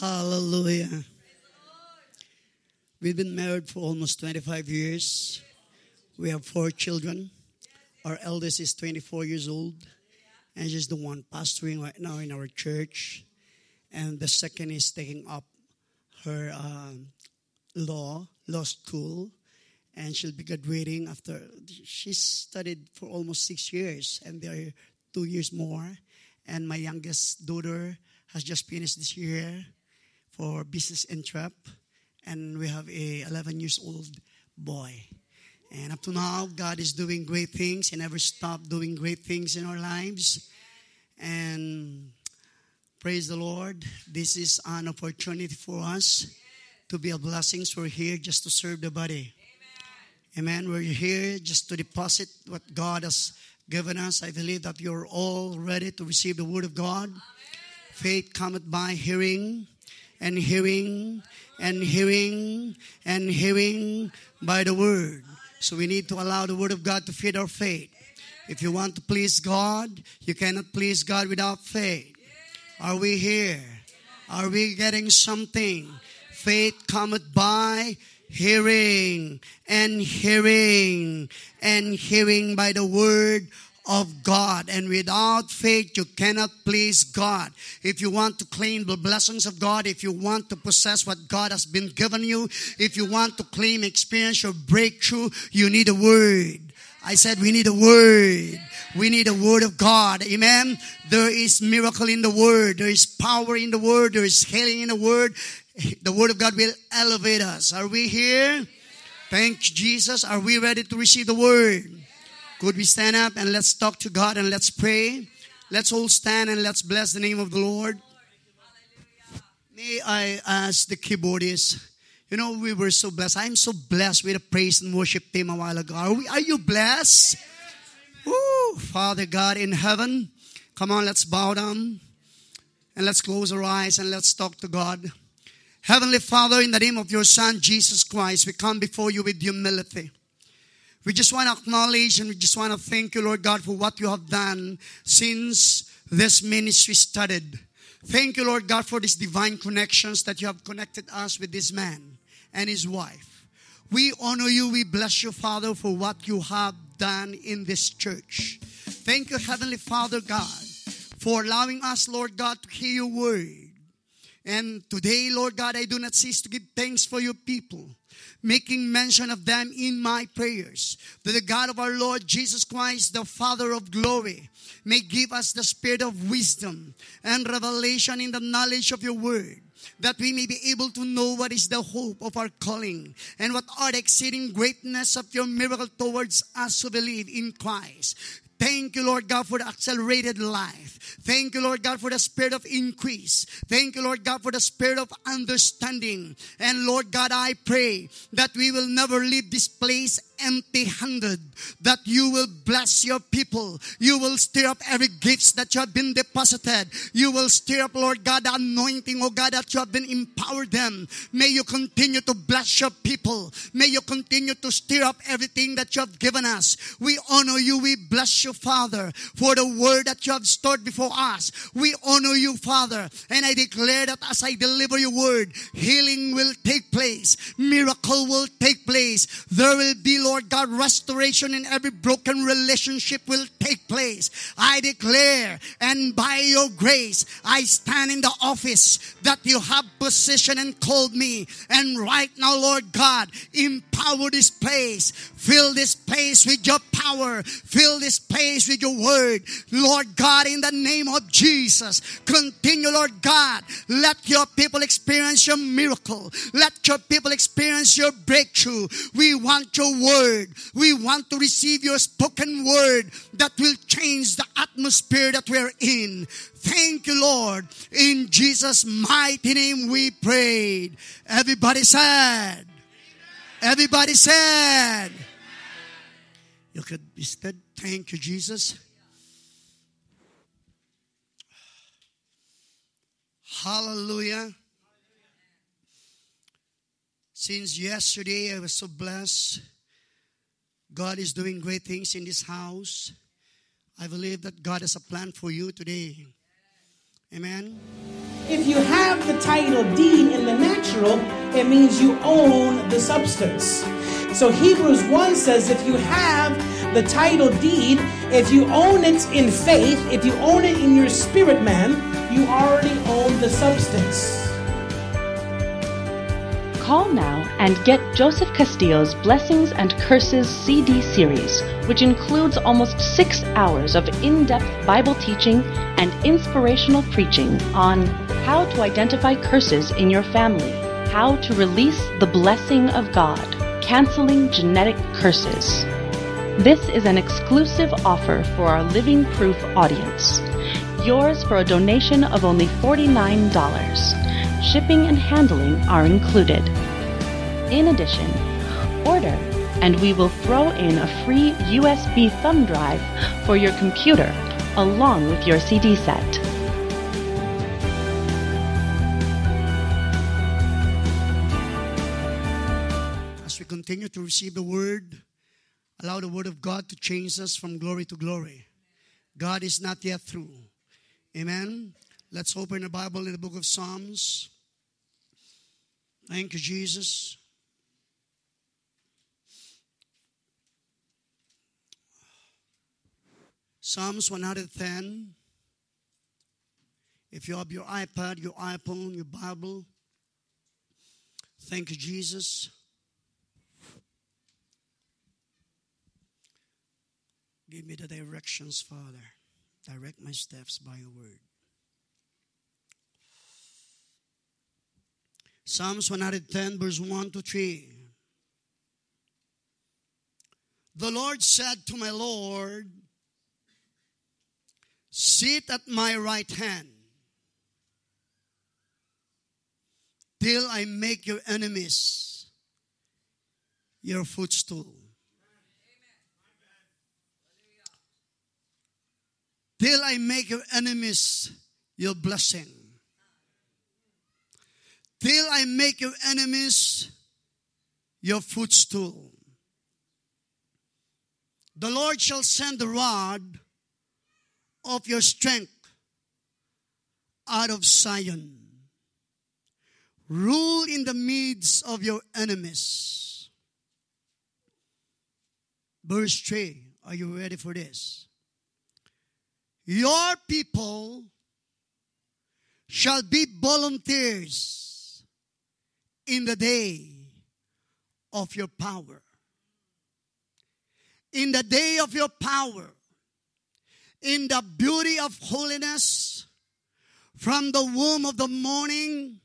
Hallelujah. We've been married for almost 25 years. We have 4 children. Our eldest is 24 years old, and she's the one pastoring right now in our church. And the second is taking up her law school, and she'll be graduating after. She studied for almost 6 years, and there are 2 years more. And my youngest daughter has just finished this year for business and trap, and we have a 11 years old boy. And up to now, God is doing great things. He never stopped doing great things in our lives. And praise the Lord. This is an opportunity for us to be a blessing. We're here just to serve the body. Amen. We're here just to deposit what God has given us. I believe that you're all ready to receive the Word of God. Amen. Faith cometh by hearing, and hearing, and hearing, and hearing by the Word. So we need to allow the Word of God to feed our faith. If you want to please God, you cannot please God without faith. Are we here? Are we getting something? Faith cometh by hearing, and hearing, and hearing by the Word of God. And without faith, you cannot please God. If you want to claim the blessings of God, if you want to possess what God has been given you, if you want to claim, experience your breakthrough, you need a word. I said we need a word. We need a word of God. Amen. There is miracle in the word. There is power in the word. There is healing in the word. The word of God will elevate us. Are we here? Thank Jesus. Are we ready to receive the word? Could we stand up and let's talk to God and let's pray? Let's all stand and let's bless the name of the Lord. May I ask the keyboardists, we were so blessed. I'm so blessed with a praise and worship team a while ago. Are you blessed? Woo, Father God in heaven. Come on, let's bow down and let's close our eyes and let's talk to God. Heavenly Father, in the name of your Son, Jesus Christ, we come before you with humility. We just want to acknowledge and we just want to thank you, Lord God, for what you have done since this ministry started. Thank you, Lord God, for these divine connections that you have connected us with this man and his wife. We honor you. We bless you, Father, for what you have done in this church. Thank you, Heavenly Father God, for allowing us, Lord God, to hear your word. And today, Lord God, I do not cease to give thanks for your people, making mention of them in my prayers. That the God of our Lord Jesus Christ, the Father of glory, may give us the spirit of wisdom and revelation in the knowledge of your word, that we may be able to know what is the hope of our calling and what are the exceeding greatness of your miracle towards us who believe in Christ. Thank you, Lord God, for the accelerated life. Thank you, Lord God, for the spirit of increase. Thank you, Lord God, for the spirit of understanding. And Lord God, I pray that we will never leave this place empty-handed, that you will bless your people. You will stir up every gift that you have been deposited. You will stir up, Lord God, the anointing, oh God, that you have been empowered them. May you continue to bless your people. May you continue to stir up everything that you have given us. We honor you. We bless you, Father, for the word that you have stored before us. We honor you, Father, and I declare that as I deliver your word, healing will take place. Miracle will take place. There will be, Lord God, restoration in every broken relationship will take place. I declare, and by your grace, I stand in the office that you have positioned and called me. And right now, Lord God, empower overpower this place. Fill this place with your power. Fill this place with your word. Lord God, in the name of Jesus, continue, Lord God. Let your people experience your miracle. Let your people experience your breakthrough. We want your word. We want to receive your spoken word that will change the atmosphere that we're in. Thank you, Lord. In Jesus' mighty name we prayed. Everybody said. Amen. Everybody said. Amen. You could be seated. Thank you, Jesus. Hallelujah. Since yesterday I was so blessed. God is doing great things in this house. I believe that God has a plan for you today. Amen. If you have the title deed in the natural, it means you own the substance. So Hebrews 1 says if you have the title deed, if you own it in faith, if you own it in your spirit man, you already own the substance. Call now and get Joseph Castillo's Blessings and Curses CD series, which includes almost 6 hours of in-depth Bible teaching and inspirational preaching on how to identify curses in your family, how to release the blessing of God, canceling genetic curses. This is an exclusive offer for our Living Proof audience. Yours for a donation of only $49. Shipping and handling are included. In addition, order and we will throw in a free USB thumb drive for your computer along with your CD set. As we continue to receive the Word, allow the Word of God to change us from glory to glory. God is not yet through. Amen. Let's open the Bible in the book of Psalms. Thank you, Jesus. Psalms 110. If you have your iPad, your iPhone, your Bible, thank you, Jesus. Give me the directions, Father. Direct my steps by your word. Psalms 110, verse 1 to 3. The Lord said to my Lord, sit at my right hand till I make your enemies your footstool. Till I make your enemies your blessing. Till I make your enemies your footstool. The Lord shall send the rod of your strength out of Zion. Rule in the midst of your enemies. Verse 3. Are you ready for this? Your people shall be volunteers in the day of your power. In the day of your power. In the beauty of holiness. From the womb of the morning.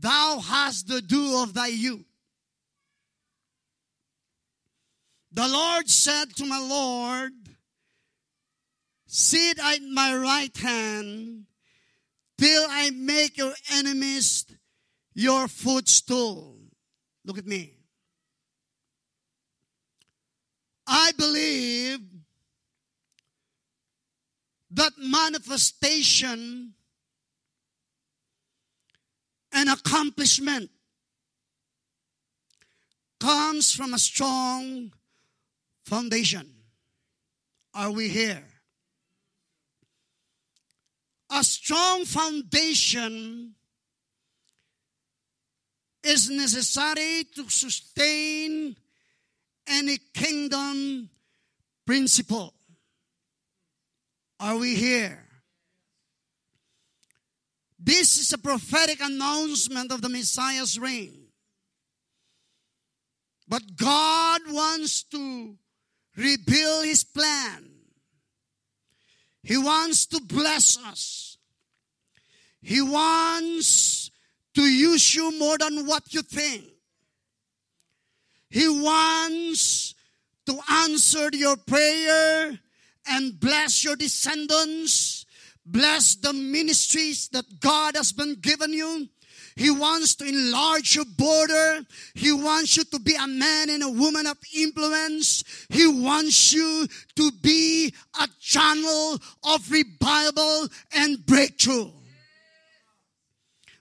Thou hast the dew of thy youth. The Lord said to my Lord, sit at my right hand. Till I make your enemies your footstool. Look at me. I believe that manifestation and accomplishment comes from a strong foundation. Are we here? A strong foundation is necessary to sustain any kingdom principle. Are we here? This is a prophetic announcement of the Messiah's reign. But God wants to reveal His plan. He wants to bless us. He wants to use you more than what you think. He wants to answer your prayer and bless your descendants. Bless the ministries that God has been given you. He wants to enlarge your border. He wants you to be a man and a woman of influence. He wants you to be a channel of revival and breakthrough.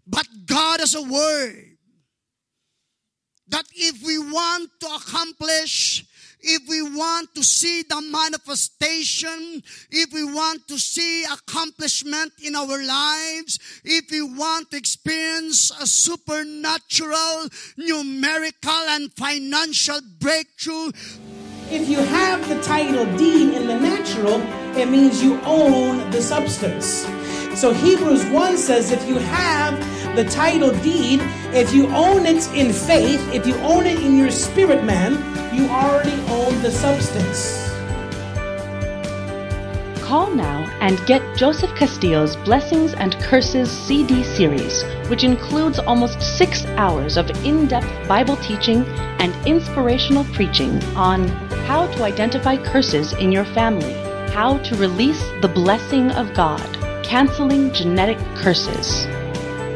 But God has a word that if we want to accomplish, if we want to see the manifestation, if we want to see accomplishment in our lives, if we want to experience a supernatural, numerical, and financial breakthrough. If you have the title deed in the natural, it means you own the substance. So Hebrews 1 says if you have the title deed, if you own it in faith, if you own it in your spirit man, you already own the substance. Call now and get Joseph Castillo's Blessings and Curses CD series, which includes almost 6 hours of in-depth Bible teaching and inspirational preaching on how to identify curses in your family, how to release the blessing of God, canceling genetic curses.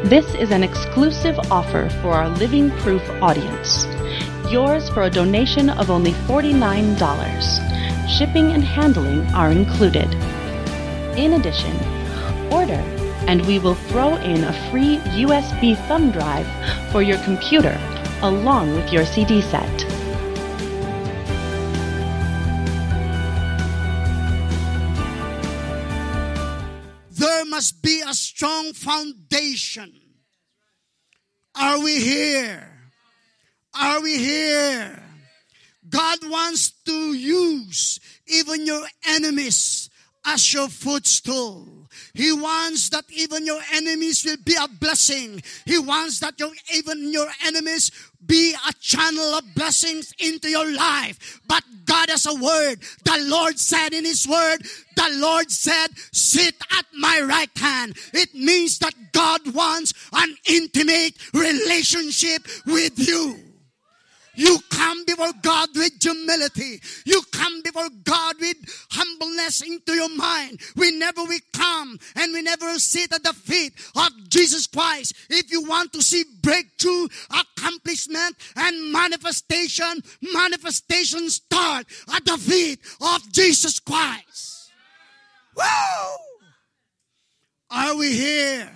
This is an exclusive offer for our Living Proof audience. Yours for a donation of only $49. Shipping and handling are included. In addition, order and we will throw in a free USB thumb drive for your computer along with your CD set. Must be a strong foundation. Are we here? Are we here? God wants to use even your enemies as your footstool. He wants that even your enemies will be a blessing. He wants that even your enemies be a channel of blessings into your life. But God has a word. The Lord said in His word, the Lord said, sit at my right hand. It means that God wants an intimate relationship with you. You come before God with humility. You come before God with humbleness into your mind. Whenever we come and whenever sit at the feet of Jesus Christ, if you want to see breakthrough, accomplishment, and manifestation start at the feet of Jesus Christ. Woo! Are we here?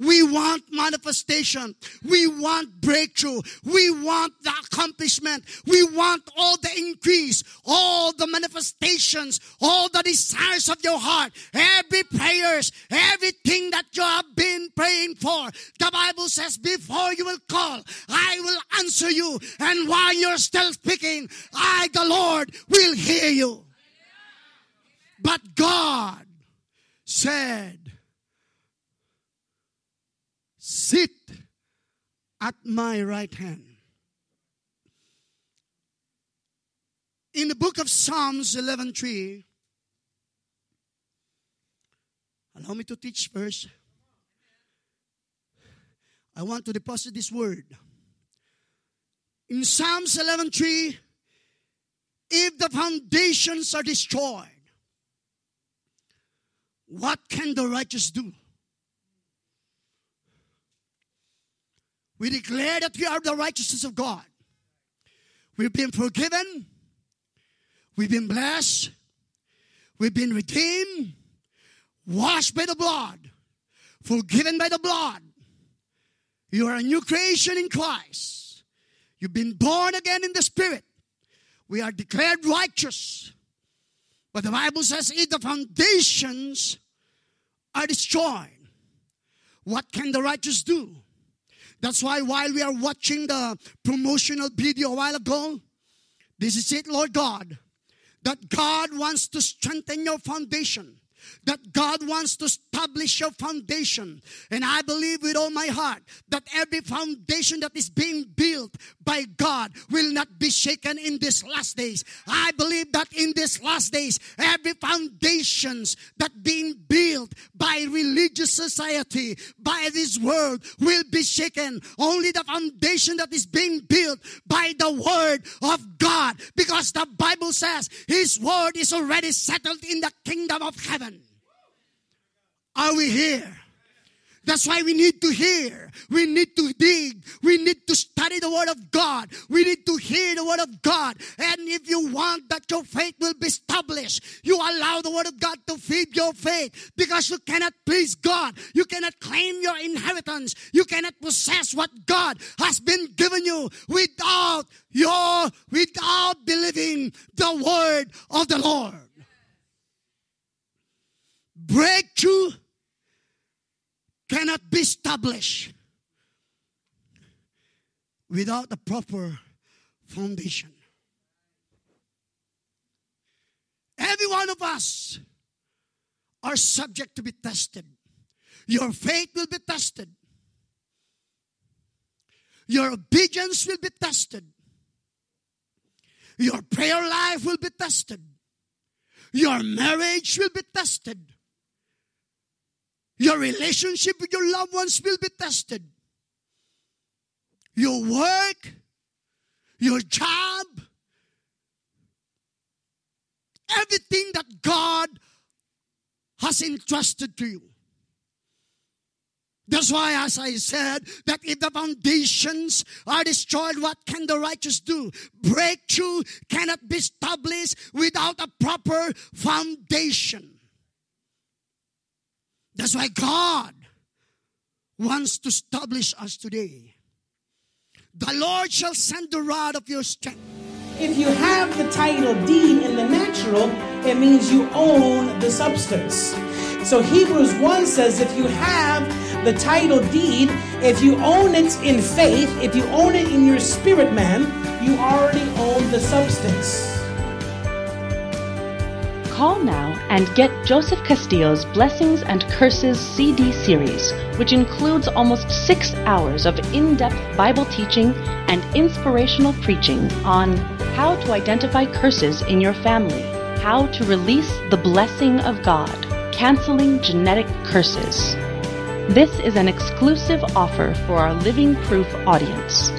We want manifestation. We want breakthrough. We want the accomplishment. We want all the increase, all the manifestations, all the desires of your heart, every prayers, everything that you have been praying for. The Bible says, before you will call, I will answer you. And while you're still speaking, I, the Lord, will hear you. But God said, sit at my right hand. In the book of Psalms 11:3, allow me to teach first. I want to deposit this word. In Psalms 11:3, if the foundations are destroyed, what can the righteous do? We declare that we are the righteousness of God. We've been forgiven. We've been blessed. We've been redeemed. Washed by the blood. Forgiven by the blood. You are a new creation in Christ. You've been born again in the Spirit. We are declared righteous. But the Bible says if the foundations are destroyed, what can the righteous do? That's why while we are watching the promotional video a while ago, this is it, Lord God, that God wants to strengthen your foundation, that God wants to establish your foundation. And I believe with all my heart that every foundation that is being built built by God will not be shaken in these last days. I believe that in these last days, every foundations that being built by religious society, by this world, will be shaken. Only the foundation that is being built by the Word of God, because the Bible says His Word is already settled in the kingdom of heaven. Are we here? That's why we need to hear. We need to dig. We need to study the Word of God. We need to hear the Word of God. And if you want that your faith will be established, you allow the Word of God to feed your faith, because you cannot please God. You cannot claim your inheritance. You cannot possess what God has been given you without believing the Word of the Lord. Breakthrough cannot be established without the proper foundation. Every one of us are subject to be tested. Your faith will be tested. Your obedience will be tested. Your prayer life will be tested. Your marriage will be tested. Your relationship with your loved ones will be tested. Your work, your job, everything that God has entrusted to you. That's why, as I said, that if the foundations are destroyed, what can the righteous do? Breakthrough cannot be established without a proper foundation. That's why God wants to establish us today. The Lord shall send the rod of your strength. If you have the title deed in the natural, it means you own the substance. So Hebrews 1 says if you have the title deed, if you own it in faith, if you own it in your spirit, man, you already own the substance. Call now and get Joseph Castillo's Blessings and Curses CD series, which includes almost 6 hours of in-depth Bible teaching and inspirational preaching on how to identify curses in your family, how to release the blessing of God, canceling genetic curses. This is an exclusive offer for our Living Proof audience.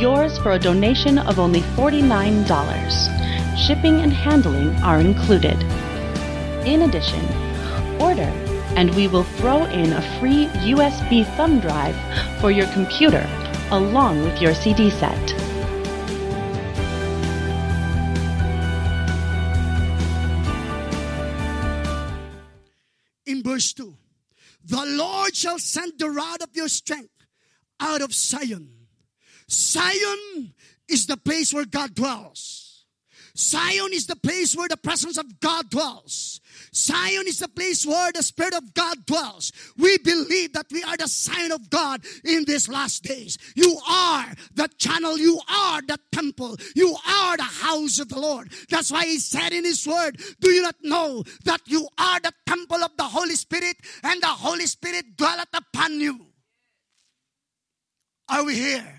Yours for a donation of only $49. Shipping and handling are included. In addition, order and we will throw in a free USB thumb drive for your computer along with your CD set. In verse 2, the Lord shall send the rod of your strength out of Zion. Zion is the place where God dwells. Zion is the place where the presence of God dwells. Zion is the place where the Spirit of God dwells. We believe that we are the sign of God in these last days. You are the channel. You are the temple. You are the house of the Lord. That's why He said in His Word, do you not know that you are the temple of the Holy Spirit and the Holy Spirit dwelleth upon you? Are we here?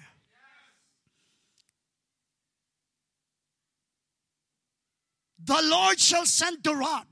The Lord shall send the rod.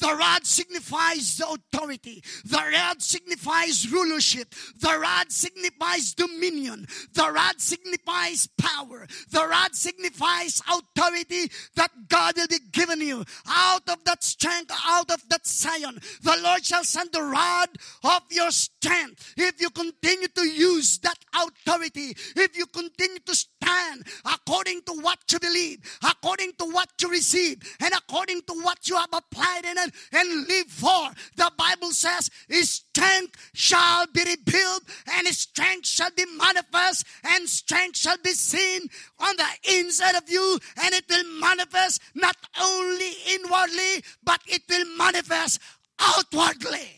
The rod signifies the authority. The rod signifies rulership. The rod signifies dominion. The rod signifies power. The rod signifies authority that God will be giving you. Out of that strength, out of that Zion, the Lord shall send the rod of your strength. If you continue to use that authority, if you continue to stand according to what you believe, according to what you receive, and according to what you have applied in it and live for. The Bible says His strength shall be revealed and His strength shall be manifest and strength shall be seen on the inside of you, and it will manifest not only inwardly, but it will manifest outwardly.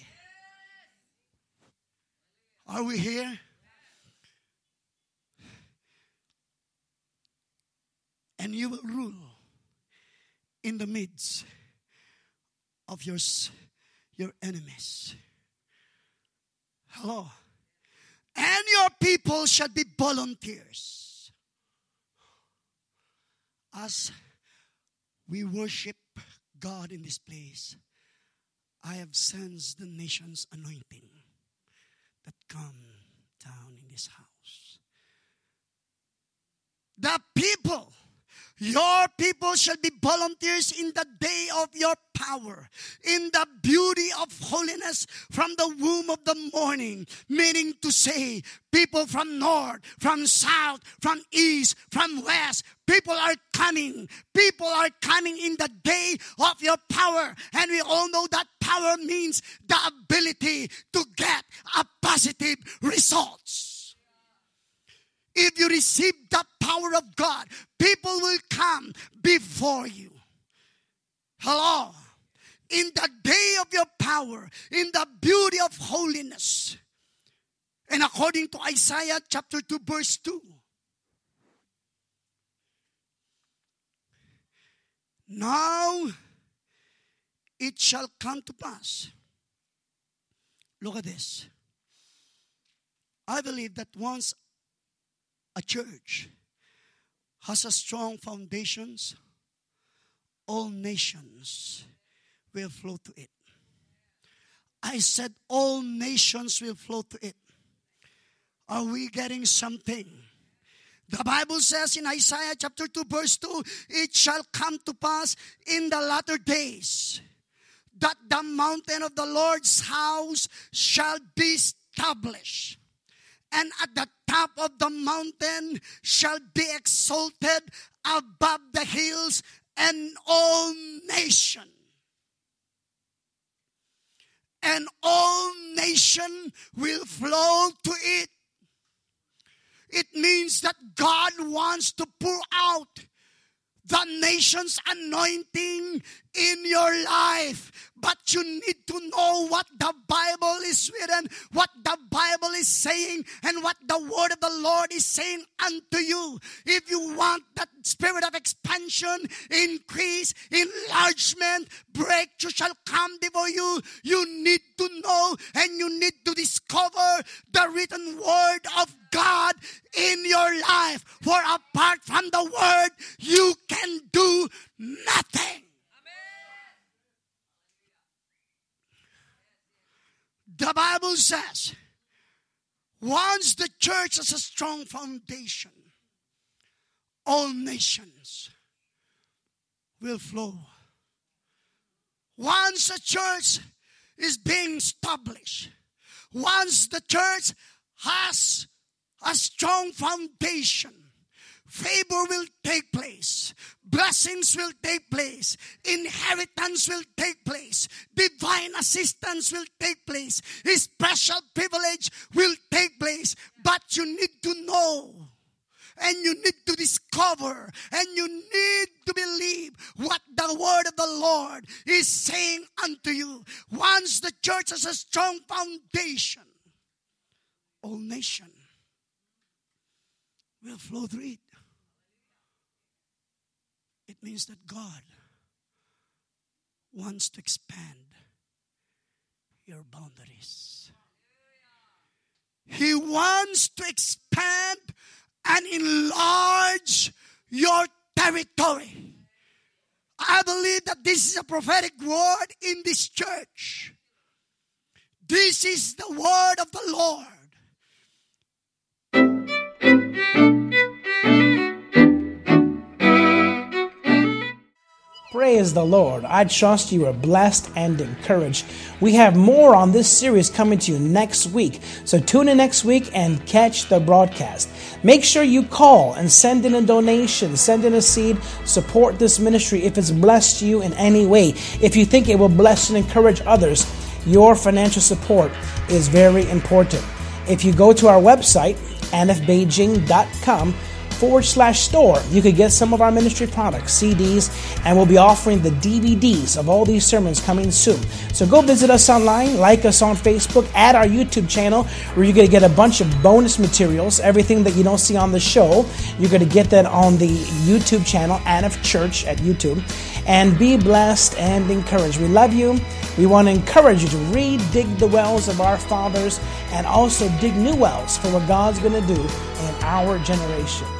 Are we here? And you will rule in the midst of your enemies. Hello. And your people shall be volunteers. As we worship God in this place, I have sensed the nation's anointing that come down in this house. The people, your people shall be volunteers in the day of your power, in the beauty of holiness from the womb of the morning. Meaning to say, people from north, from south, from east, from west, people are coming. People are coming in the day of your power. And we all know that power means the ability to get a positive results. If you receive the power of God, people will come before you. Hello. In the day of your power, in the beauty of holiness. And according to Isaiah chapter 2 verse 2. Now it shall come to pass. Look at this. I believe that once a church has a strong foundations, all nations will flow to it. I said all nations will flow to it. Are we getting something? The Bible says in Isaiah chapter 2 verse 2, it shall come to pass in the latter days that the mountain of the Lord's house shall be established. And at the top of the mountain shall be exalted above the hills, and all nation. And all nation will flow to it. It means that God wants to pour out the nation's anointing in your life. But you need to know what the Bible is written, what the Bible is saying, and what the word of the Lord is saying unto you. If you want that spirit of expansion, increase, enlargement, breakthrough shall come before you. You need to know and you need to discover the written word of God in your life. For apart from the word, you can do nothing. The Bible says, once the church has a strong foundation, all nations will flow. Once a church is being established, once the church has a strong foundation, favor will take place. Blessings will take place. Inheritance will take place. Divine assistance will take place. His special privilege will take place. But you need to know, and you need to discover, and you need to believe what the word of the Lord is saying unto you. Once the church has a strong foundation, all nations will flow through it. It means that God wants to expand your boundaries. He wants to expand and enlarge your territory. I believe that this is a prophetic word in this church. This is the word of the Lord. Praise the Lord. I trust you are blessed and encouraged. We have more on this series coming to you next week. So tune in next week and catch the broadcast. Make sure you call and send in a donation. Send in a seed. Support this ministry if it's blessed you in any way. If you think it will bless and encourage others, your financial support is very important. If you go to our website, anifbeijing.com, /store, you could get some of our ministry products, CDs, and we'll be offering the DVDs of all these sermons coming soon. So go visit us online, like us on Facebook, add our YouTube channel, where you're going to get a bunch of bonus materials, everything that you don't see on the show. You're going to get that on the YouTube channel, Anif Church at YouTube. And be blessed and encouraged. We love you. We want to encourage you to re-dig the wells of our fathers and also dig new wells for what God's going to do in our generation.